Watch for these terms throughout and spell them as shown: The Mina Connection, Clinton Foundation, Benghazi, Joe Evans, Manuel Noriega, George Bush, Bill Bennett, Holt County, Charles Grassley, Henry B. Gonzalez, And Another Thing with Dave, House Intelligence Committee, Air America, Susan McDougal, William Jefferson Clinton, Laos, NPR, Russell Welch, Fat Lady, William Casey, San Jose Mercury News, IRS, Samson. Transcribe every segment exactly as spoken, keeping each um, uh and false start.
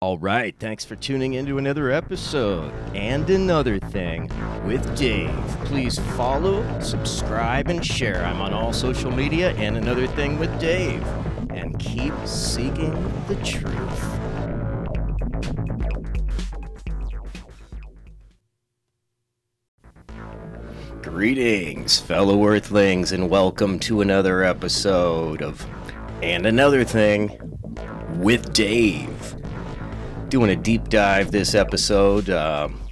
All right, thanks for tuning in to another episode, And Another Thing with Dave. Please follow, subscribe, and share. I'm on all social media, And Another Thing with Dave. And keep seeking the truth. Greetings, fellow Earthlings, and welcome to another episode of And Another Thing with Dave. Doing a deep dive this episode. Um,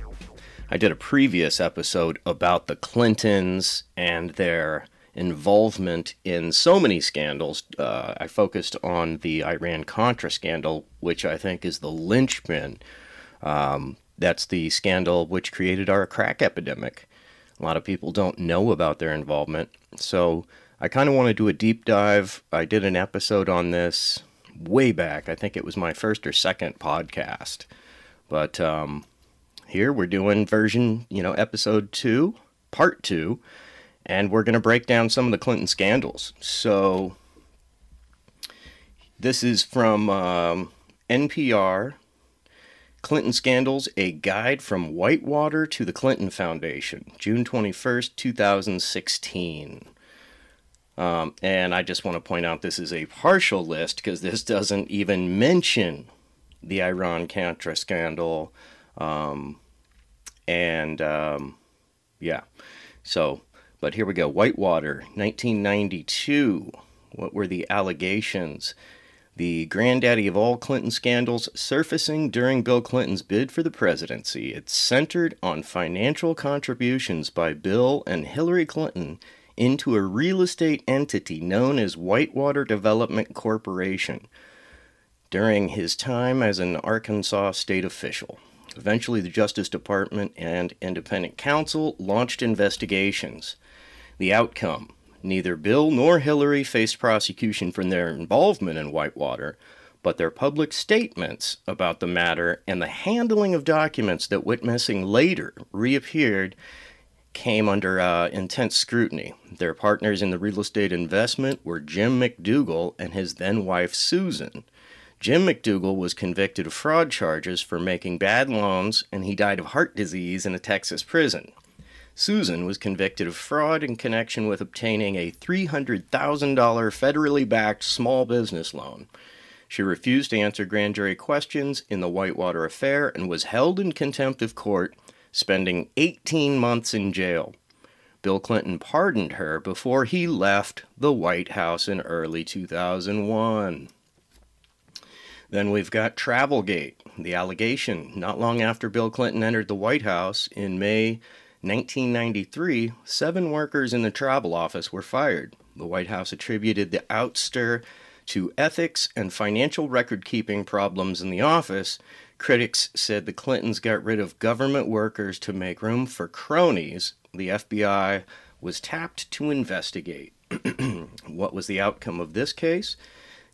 I did a previous episode about the Clintons and their involvement in so many scandals. Uh, I focused on the Iran-Contra scandal, which I think is the linchpin. Um, that's the scandal which created our crack epidemic. A lot of people don't know about their involvement. So I kind of want to do a deep dive. I did an episode on this way back. I think it was my first or second podcast, but um, here we're doing version, you know, episode two, part two, and we're going to break down some of the Clinton scandals. So this is from um, N P R, Clinton Scandals, A Guide from Whitewater to the Clinton Foundation, June twenty-first, two thousand sixteen. Um, and I just want to point out this is a partial list because this doesn't even mention the Iran-Contra scandal. Um, and, um, yeah, so, but here we go. Whitewater, nineteen ninety-two. What were the allegations? The granddaddy of all Clinton scandals surfacing during Bill Clinton's bid for the presidency. It's centered on financial contributions by Bill and Hillary Clinton into a real estate entity known as Whitewater Development Corporation during his time as an Arkansas state official. Eventually, the Justice Department and independent counsel launched investigations. The outcome: neither Bill nor Hillary faced prosecution for their involvement in Whitewater, but their public statements about the matter and the handling of documents that went missing later reappeared came under uh, intense scrutiny. Their partners in the real estate investment were Jim McDougal and his then-wife Susan. Jim McDougal was convicted of fraud charges for making bad loans, and he died of heart disease in a Texas prison. Susan was convicted of fraud in connection with obtaining a three hundred thousand dollars federally-backed small business loan. She refused to answer grand jury questions in the Whitewater affair and was held in contempt of court, spending eighteen months in jail. Bill Clinton pardoned her before he left the White House in early two thousand one. Then we've got Travelgate, the allegation. Not long after Bill Clinton entered the White House in May nineteen ninety-three, seven workers in the travel office were fired. The White House attributed the ouster to ethics and financial record-keeping problems in the office. Critics said the Clintons got rid of government workers to make room for cronies. The F B I was tapped to investigate. What was the outcome of this case?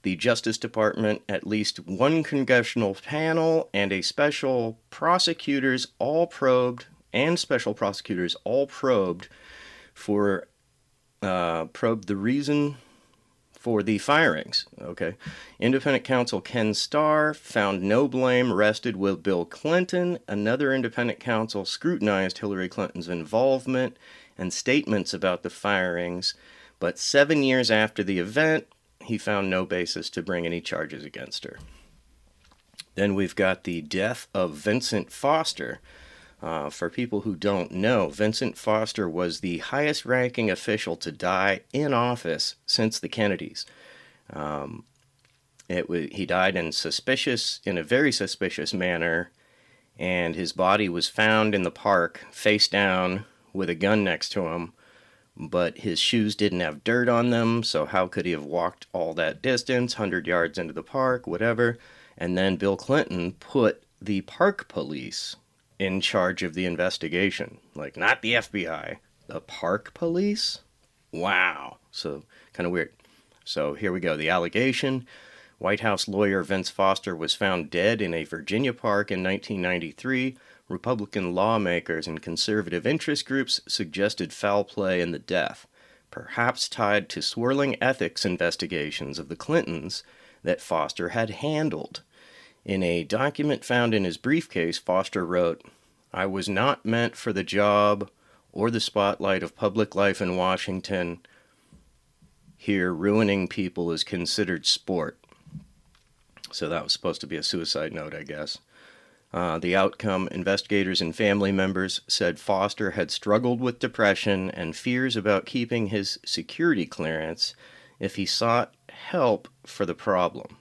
The Justice Department, at least one congressional panel, and a special prosecutors all probed, and special prosecutors all probed for, uh, probed the reason for the firings. Okay. Independent counsel Ken Starr found no blame rested with Bill Clinton. Another independent counsel scrutinized Hillary Clinton's involvement and statements about the firings, but seven years after the event, he found no basis to bring any charges against her. Then we've got the death of Vincent Foster. Uh, for people who don't know, Vincent Foster was the highest-ranking official to die in office since the Kennedys. Um, it was, he died in suspicious, in a very suspicious manner, and his body was found in the park, face down, with a gun next to him. But his shoes didn't have dirt on them, so how could he have walked all that distance, one hundred yards into the park, whatever? And then Bill Clinton put the park police in charge of the investigation. Like, not the F B I, the park police? Wow. So, kind of weird. So, here we go. The allegation: White House lawyer Vince Foster was found dead in a Virginia park in nineteen ninety-three. Republican lawmakers and conservative interest groups suggested foul play in the death, perhaps tied to swirling ethics investigations of the Clintons that Foster had handled. In a document found in his briefcase, Foster wrote, "I was not meant for the job or the spotlight of public life in Washington. Here, ruining people is considered sport." So that was supposed to be a suicide note, I guess. Uh, the outcome, investigators and family members said Foster had struggled with depression and fears about keeping his security clearance if he sought help for the problem.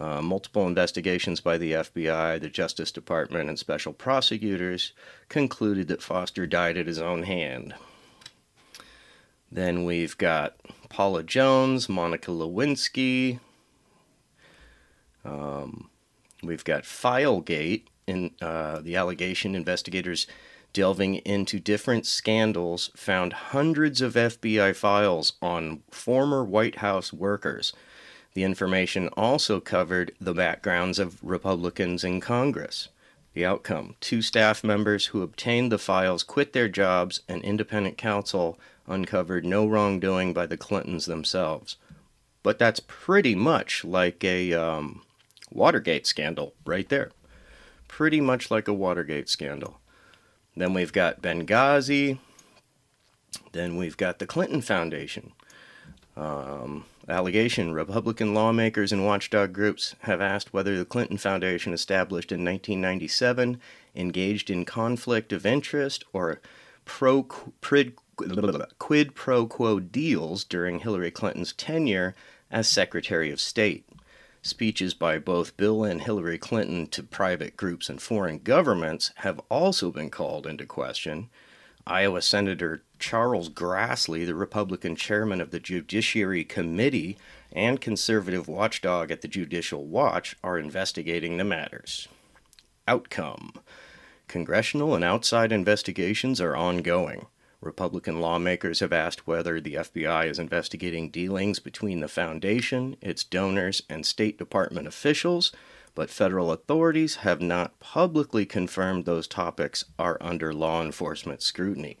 Uh, multiple investigations by the F B I, the Justice Department, and special prosecutors concluded that Foster died at his own hand. Then we've got Paula Jones, Monica Lewinsky. Um, we've got Filegate, in, uh, the allegation investigators delving into different scandals found hundreds of F B I files on former White House workers. The information also covered the backgrounds of Republicans in Congress. The outcome, two staff members who obtained the files quit their jobs, and independent counsel uncovered no wrongdoing by the Clintons themselves. But that's pretty much like a um, Watergate scandal right there. Pretty much like a Watergate scandal. Then we've got Benghazi. Then we've got the Clinton Foundation. Um, allegation, Republican lawmakers and watchdog groups have asked whether the Clinton Foundation, established in nineteen ninety-seven, engaged in conflict of interest or pro quid, quid pro quo deals during Hillary Clinton's tenure as Secretary of State. Speeches by both Bill and Hillary Clinton to private groups and foreign governments have also been called into question. Iowa Senator Charles Grassley, the Republican chairman of the Judiciary Committee and conservative watchdog at the Judicial Watch, are investigating the matters. Outcome. Congressional and outside investigations are ongoing. Republican lawmakers have asked whether the F B I is investigating dealings between the foundation, its donors, and State Department officials, but federal authorities have not publicly confirmed those topics are under law enforcement scrutiny.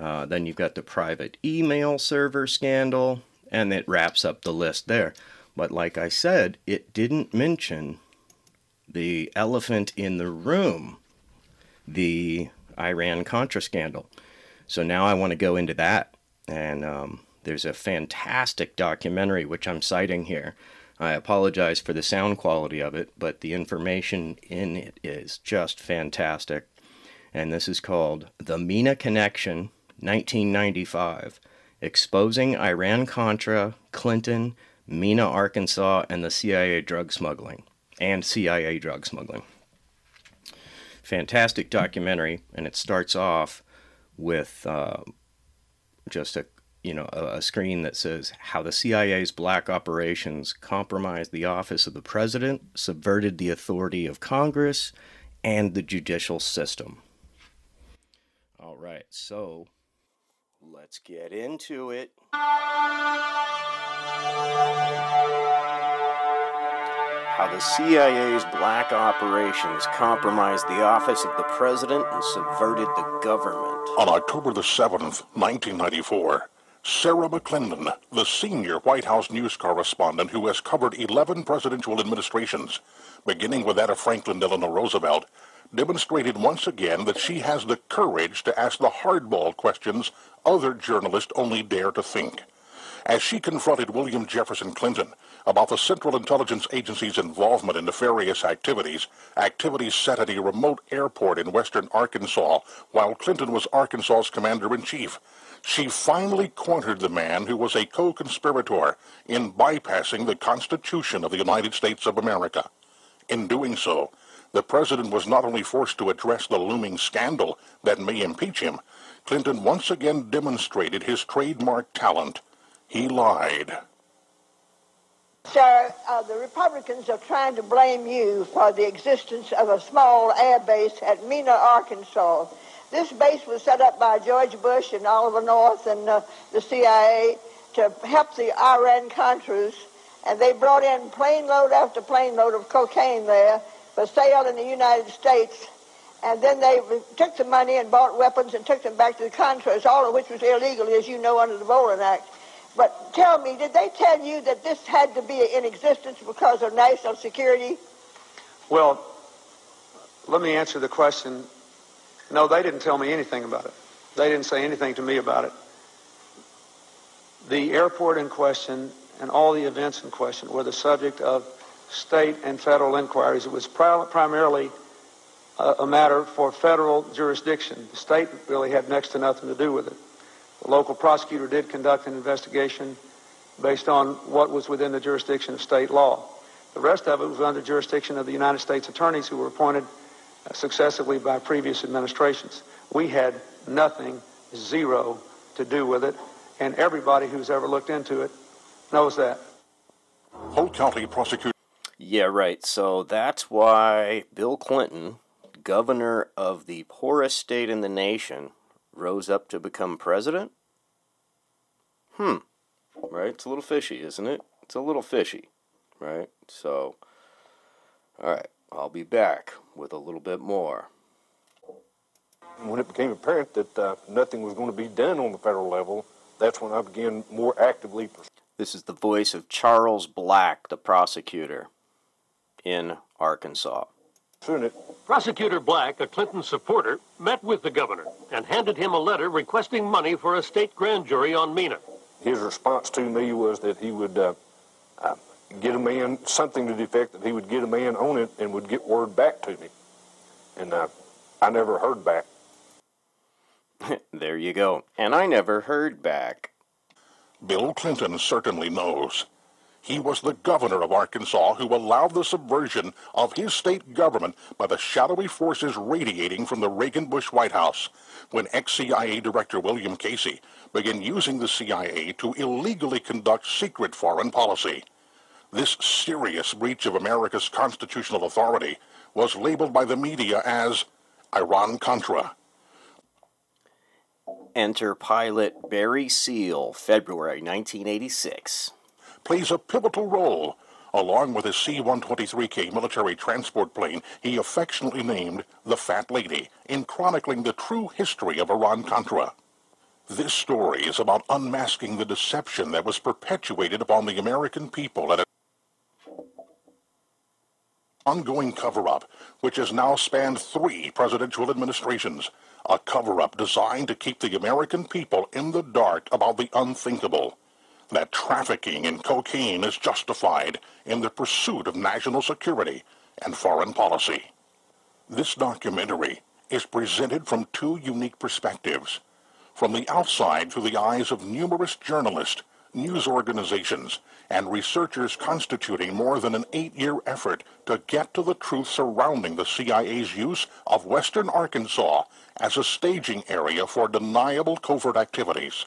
Uh, then you've got the private email server scandal, and it wraps up the list there. But like I said, it didn't mention the elephant in the room, the Iran-Contra scandal. So now I want to go into that. And um, there's a fantastic documentary, which I'm citing here. I apologize for the sound quality of it, but the information in it is just fantastic. And this is called The Mina Connection, nineteen ninety-five, Exposing Iran-Contra, Clinton, Mena, Arkansas, and the C I A Drug Smuggling, and C I A Drug Smuggling. Fantastic documentary, and it starts off with uh, just a you know, a screen that says how the C I A's black operations compromised the office of the president, subverted the authority of Congress, and the judicial system. All right, so let's get into it. How the C I A's black operations compromised the office of the president and subverted the government. On October the seventh, nineteen ninety-four, Sarah McClendon, the senior White House news correspondent who has covered eleven presidential administrations, beginning with that of Franklin Delano Roosevelt, demonstrated once again that she has the courage to ask the hardball questions other journalists only dare to think. As she confronted William Jefferson Clinton about the Central Intelligence Agency's involvement in nefarious activities, activities set at a remote airport in western Arkansas while Clinton was Arkansas's commander-in-chief, she finally cornered the man who was a co-conspirator in bypassing the Constitution of the United States of America. In doing so, the president was not only forced to address the looming scandal that may impeach him, Clinton once again demonstrated his trademark talent. He lied. Sir, uh, the Republicans are trying to blame you for the existence of a small air base at Mena, Arkansas. This base was set up by George Bush and Oliver North and uh, the C I A to help the Iran-Contras, and they brought in plane load after plane load of cocaine there for sale in the United States, and then they took the money and bought weapons and took them back to the Contras, all of which was illegal, as you know, under the Boland Act. But tell me, did they tell you that this had to be in existence because of national security? Well, let me answer the question. No, they didn't tell me anything about it. They didn't say anything to me about it. The airport in question and all the events in question were the subject of state and federal inquiries. It was pri- primarily a, a matter for federal jurisdiction. The state really had next to nothing to do with it. The local prosecutor did conduct an investigation based on what was within the jurisdiction of state law. The rest of it was under jurisdiction of the United States attorneys who were appointed successively by previous administrations. We had nothing, zero, to do with it, and everybody who's ever looked into it knows that. Holt County prosecutor. Yeah, right. So that's why Bill Clinton, governor of the poorest state in the nation, rose up to become president? Hmm. Right? It's a little fishy, isn't it? It's a little fishy. Right? So, all right. I'll be back with a little bit more. When it became apparent that uh, nothing was going to be done on the federal level, that's when I began more actively. This is the voice of Charles Black, the prosecutor in Arkansas. Prosecutor Black, a Clinton supporter, met with the governor and handed him a letter requesting money for a state grand jury on MENA. His response to me was that he would uh, uh, get a man, something to the effect that he would get a man on it and would get word back to me. And uh, I never heard back. There you go. And I never heard back. Bill Clinton certainly knows. He was the governor of Arkansas who allowed the subversion of his state government by the shadowy forces radiating from the Reagan-Bush White House when ex-C I A Director William Casey began using the C I A to illegally conduct secret foreign policy. This serious breach of America's constitutional authority was labeled by the media as Iran-Contra. Enter pilot Barry Seal, February nineteen eighty-six. Plays a pivotal role, along with his C one twenty-three K military transport plane he affectionately named the Fat Lady, in chronicling the true history of Iran-Contra. This story is about unmasking the deception that was perpetuated upon the American people at an ongoing cover-up, which has now spanned three presidential administrations, a cover-up designed to keep the American people in the dark about the unthinkable. That trafficking in cocaine is justified in the pursuit of national security and foreign policy. This documentary is presented from two unique perspectives, from the outside through the eyes of numerous journalists, news organizations, and researchers constituting more than an eight-year effort to get to the truth surrounding the C I A's use of western Arkansas as a staging area for deniable covert activities,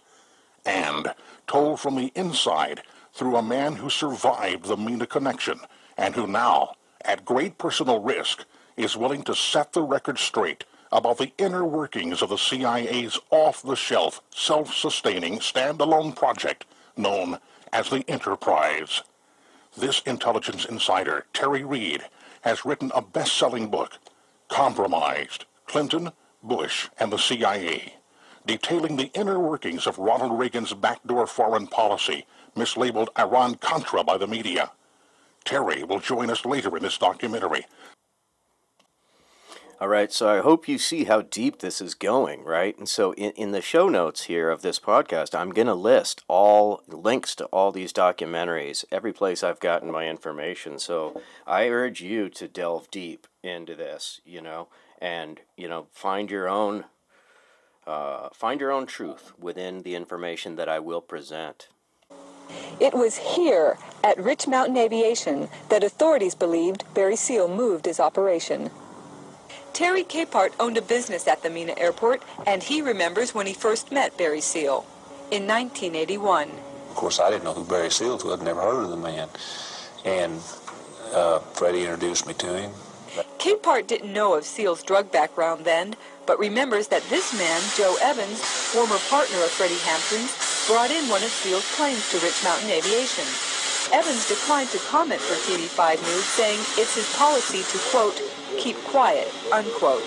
and told from the inside through a man who survived the MENA connection and who now, at great personal risk, is willing to set the record straight about the inner workings of the C I A's off-the-shelf, self-sustaining, standalone project known as the Enterprise. This intelligence insider, Terry Reed, has written a best-selling book, Compromised, Clinton, Bush, and the C I A, detailing the inner workings of Ronald Reagan's backdoor foreign policy, mislabeled Iran-Contra by the media. Terry will join us later in this documentary. All right, so I hope you see how deep this is going, right? And so in, in the show notes here of this podcast, I'm going to list all links to all these documentaries, every place I've gotten my information. So I urge you to delve deep into this, you know, and, you know, find your own... Uh, find your own truth within the information that I will present. It was here at Rich Mountain Aviation that authorities believed Barry Seal moved his operation. Terry Capehart owned a business at the MENA airport, and he remembers when he first met Barry Seal in nineteen eighty-one. Of course, I didn't know who Barry Seal was. I'd never heard of the man. And uh, Freddie introduced me to him. Capehart didn't know of Seal's drug background then, but remembers that this man, Joe Evans, former partner of Freddie Hampton's, brought in one of Seal's planes to Rich Mountain Aviation. Evans declined to comment for T V five News, saying it's his policy to, quote, keep quiet, unquote.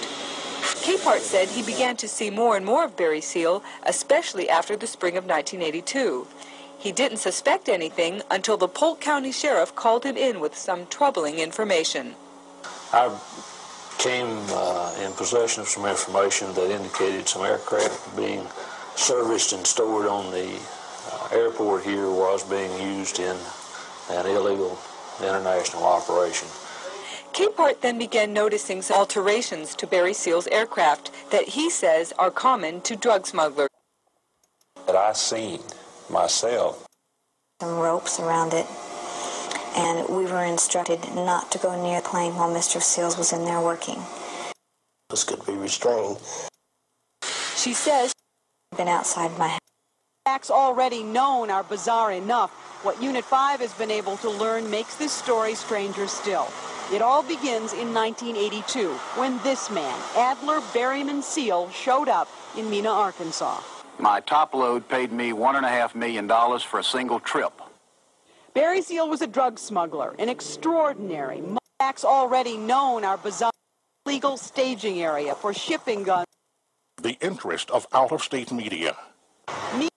Capehart said he began to see more and more of Barry Seal, especially after the spring of nineteen eighty-two. He didn't suspect anything until the Polk County Sheriff called him in with some troubling information. I came uh, in possession of some information that indicated some aircraft being serviced and stored on the uh, airport here was being used in an illegal international operation. Capehart then began noticing some alterations to Barry Seal's aircraft that he says are common to drug smugglers. That I seen myself. Some ropes around it, and we were instructed not to go near the plane while Mister Seals was in there working. This could be restrained. She says, I've been outside my house. Facts already known are bizarre enough. What Unit five has been able to learn makes this story stranger still. It all begins in nineteen eighty-two, when this man, Adler Berryman Seal, showed up in Mena, Arkansas. My top load paid me one and a half million dollars for a single trip. Barry Seal was a drug smuggler, an extraordinary, facts already known our bizarre legal staging area for shipping guns. The interest of out-of-state media. Me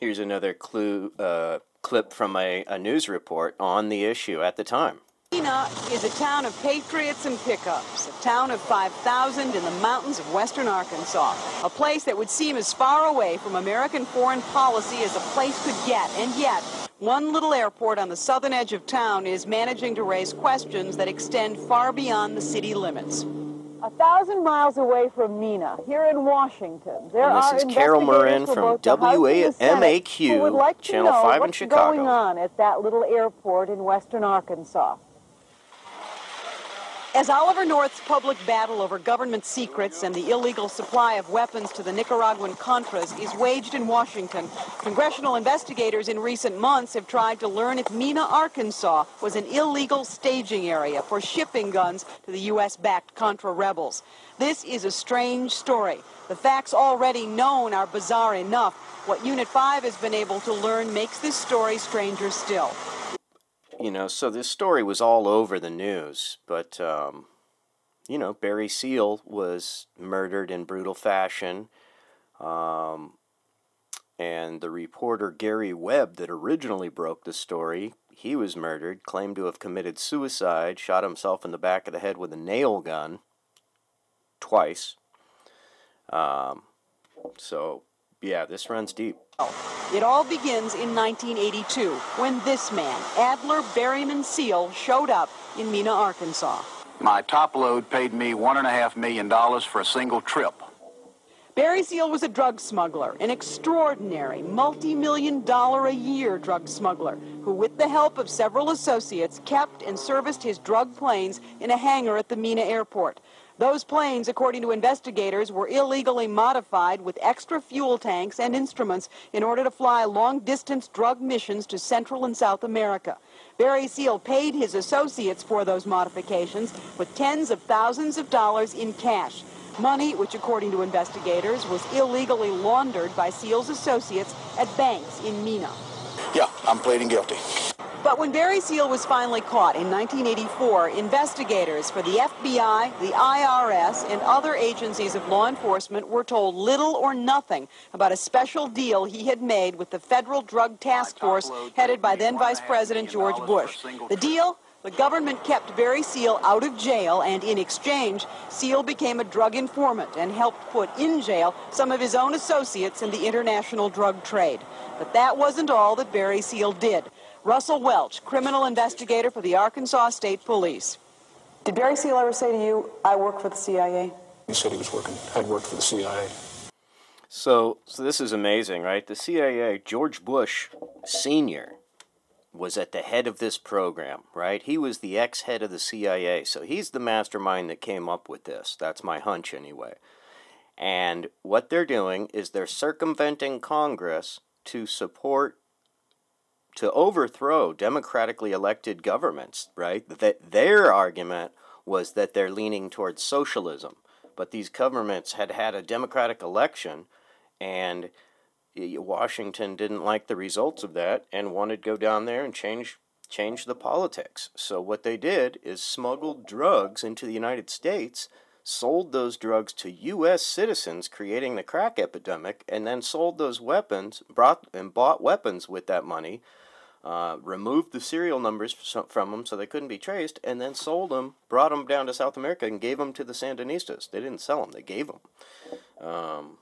Here's another clue. Uh, clip from a, a news report on the issue at the time. Mena is a town of patriots and pickups, a town of five thousand in the mountains of western Arkansas, a place that would seem as far away from American foreign policy as a place could get, and yet one little airport on the southern edge of town is managing to raise questions that extend far beyond the city limits. A thousand miles away from Mena, here in Washington, there are investigators from W A M A Q, who would like to know what's going on at that little airport in western Arkansas. As Oliver North's public battle over government secrets and the illegal supply of weapons to the Nicaraguan Contras is waged in Washington, congressional investigators in recent months have tried to learn if Mena, Arkansas was an illegal staging area for shipping guns to the U S-backed Contra rebels. This is a strange story. The facts already known are bizarre enough. What Unit five has been able to learn makes this story stranger still. You know, so this story was all over the news, but, um, you know, Barry Seal was murdered in brutal fashion, um, and the reporter Gary Webb that originally broke the story, he was murdered, claimed to have committed suicide, shot himself in the back of the head with a nail gun, twice, um, so... Yeah, this runs deep. It all begins in nineteen eighty-two, when this man, Adler Berryman Seal, showed up in Mena, Arkansas. My top load paid me one and a half million dollars for a single trip. Barry Seal was a drug smuggler, an extraordinary multi-million dollar a year drug smuggler, who with the help of several associates kept and serviced his drug planes in a hangar at the Mena airport. Those planes, according to investigators, were illegally modified with extra fuel tanks and instruments in order to fly long-distance drug missions to Central and South America. Barry Seal paid his associates for those modifications with tens of thousands of dollars in cash. Money which, according to investigators, was illegally laundered by Seal's associates at banks in Mena. Yeah, I'm pleading guilty. But when Barry Seal was finally caught in nineteen eighty-four, investigators for the F B I, the I R S, and other agencies of law enforcement were told little or nothing about a special deal he had made with the Federal Drug Task Force headed by then Vice President George Bush. The deal? The government kept Barry Seal out of jail, and in exchange, Seal became a drug informant and helped put in jail some of his own associates in the international drug trade. But that wasn't all that Barry Seal did. Russell Welch, criminal investigator for the Arkansas State Police. Did Barry Seal ever say to you, I work for the C I A? He said he was working, I'd worked for the C I A. So, so this is amazing, right? The C I A, George Bush Senior was at the head of this program, right? He was the ex-head of the C I A, so he's the mastermind that came up with this. That's my hunch anyway. And what they're doing is they're circumventing Congress to support to overthrow democratically elected governments, right? That their argument was that they're leaning towards socialism, but these governments had had a democratic election, and Washington didn't like the results of that and wanted to go down there and change change the politics. So what they did is smuggled drugs into the United States sold those drugs to U S citizens, creating the crack epidemic, and then sold those weapons, brought and bought weapons with that money, uh, removed the serial numbers from them so they couldn't be traced, and then sold them, brought them down to South America, and gave them to the Sandinistas. They didn't sell them, they gave them. Um,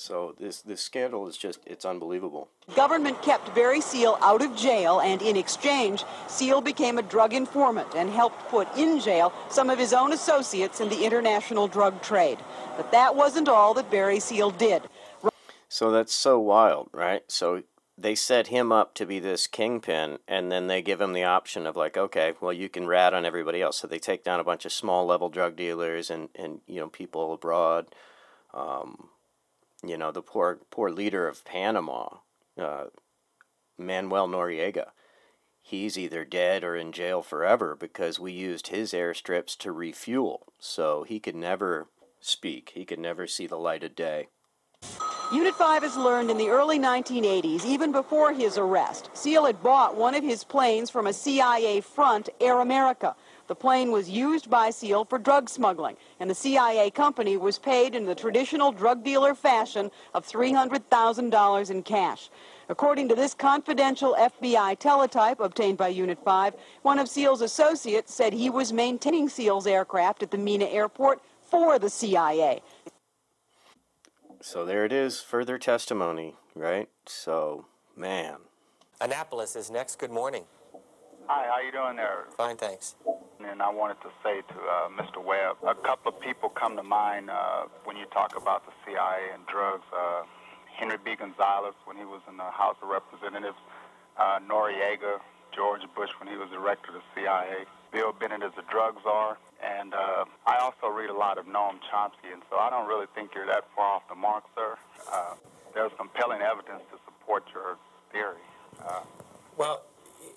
So this this scandal is just, it's unbelievable. Government kept Barry Seal out of jail, and in exchange, Seal became a drug informant and helped put in jail some of his own associates in the international drug trade. But that wasn't all that Barry Seal did. So that's so wild, right? So they set him up to be this kingpin, and then they give him the option of like, okay, well, you can rat on everybody else. So they take down a bunch of small-level drug dealers and, and you know, people abroad. Um... You know, the poor poor leader of Panama, uh, Manuel Noriega, he's either dead or in jail forever because we used his airstrips to refuel. So he could never speak. He could never see the light of day. Unit five has learned in the early nineteen eighties, even before his arrest, Seal had bought one of his planes from a C I A front, Air America. The plane was used by Seal for drug smuggling, and the C I A company was paid in the traditional drug dealer fashion of three hundred thousand dollars in cash. According to this confidential F B I teletype obtained by Unit five, one of Seal's associates said he was maintaining Seal's aircraft at the MENA airport for the C I A. So there it is, further testimony, right? So, man. Annapolis is next. Good morning. Hi, how you doing there? Fine, thanks. And I wanted to say to uh, Mister Webb, a couple of people come to mind uh, when you talk about the C I A and drugs. Uh, Henry B. Gonzalez, when he was in the House of Representatives, uh, Noriega, George Bush, when he was director of the C I A, Bill Bennett as a drug czar, and uh, I also read a lot of Noam Chomsky, and so I don't really think you're that far off the mark, sir. Uh, there's compelling evidence to support your theory. Uh, well.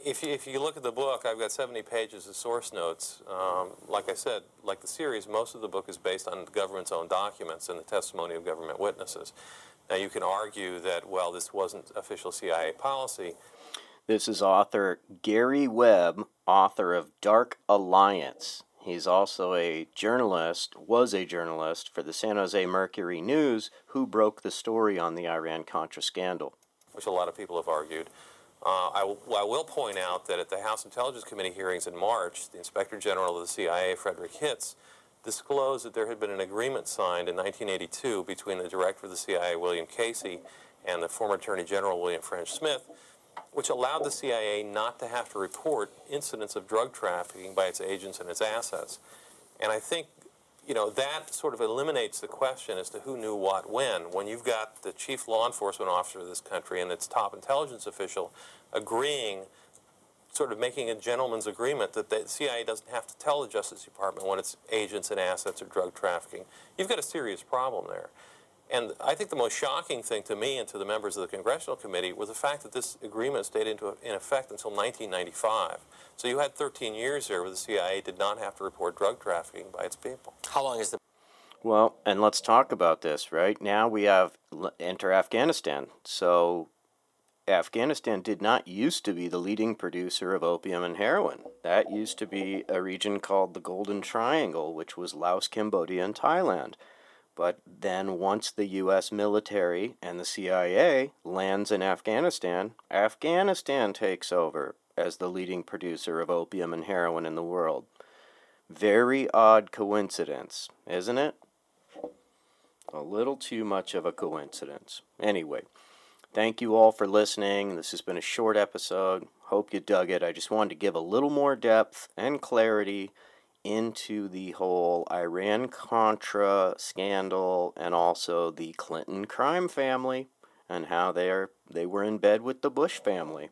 If you, if you look at the book, I've got seventy pages of source notes. Um, like I said, like the series, most of the book is based on the government's own documents and the testimony of government witnesses. Now, you can argue that, well, this wasn't official C I A policy. This is author Gary Webb, author of Dark Alliance. He's also a journalist, was a journalist for the San Jose Mercury News, who broke the story on the Iran-Contra scandal. Which a lot of people have argued. Uh, I, I will point out that at the House Intelligence Committee hearings in March, the Inspector General of the C I A, Frederick Hitz, disclosed that there had been an agreement signed in nineteen eighty-two between the director of the C I A, William Casey, and the former Attorney General, William French Smith, which allowed the C I A not to have to report incidents of drug trafficking by its agents and its assets. And I think, you know, that sort of eliminates the question as to who knew what when. When you've got the chief law enforcement officer of this country and its top intelligence official agreeing, sort of making a gentleman's agreement that the C I A doesn't have to tell the Justice Department when its agents and assets are drug trafficking, you've got a serious problem there. And I think the most shocking thing to me and to the members of the Congressional Committee was the fact that this agreement stayed into, in effect until nineteen ninety-five. So you had thirteen years there where the C I A did not have to report drug trafficking by its people. How long is the... Well, and let's talk about this, right? Now we have enter Afghanistan. So Afghanistan did not used to be the leading producer of opium and heroin. That used to be a region called the Golden Triangle, which was Laos, Cambodia, and Thailand. But then once the U S military and the C I A lands in Afghanistan, Afghanistan takes over as the leading producer of opium and heroin in the world. Very odd coincidence, isn't it? A little too much of a coincidence. Anyway, thank you all for listening. This has been a short episode. Hope you dug it. I just wanted to give a little more depth and clarity into the whole Iran-Contra scandal and also the Clinton crime family and how they are they were in bed with the Bush family.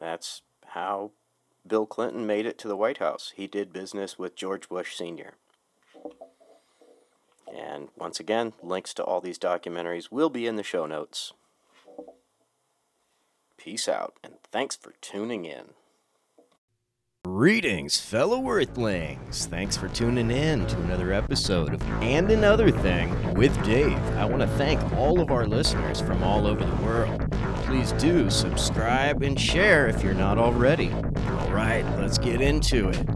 That's how Bill Clinton made it to the White House. He did business with George Bush Senior And once again, links to all these documentaries will be in the show notes. Peace out, and thanks for tuning in. Greetings, fellow Earthlings. Thanks for tuning in to another episode of And Another Thing with Dave. I want to thank all of our listeners from all over the world. Please do subscribe and share if you're not already. All right, let's get into it.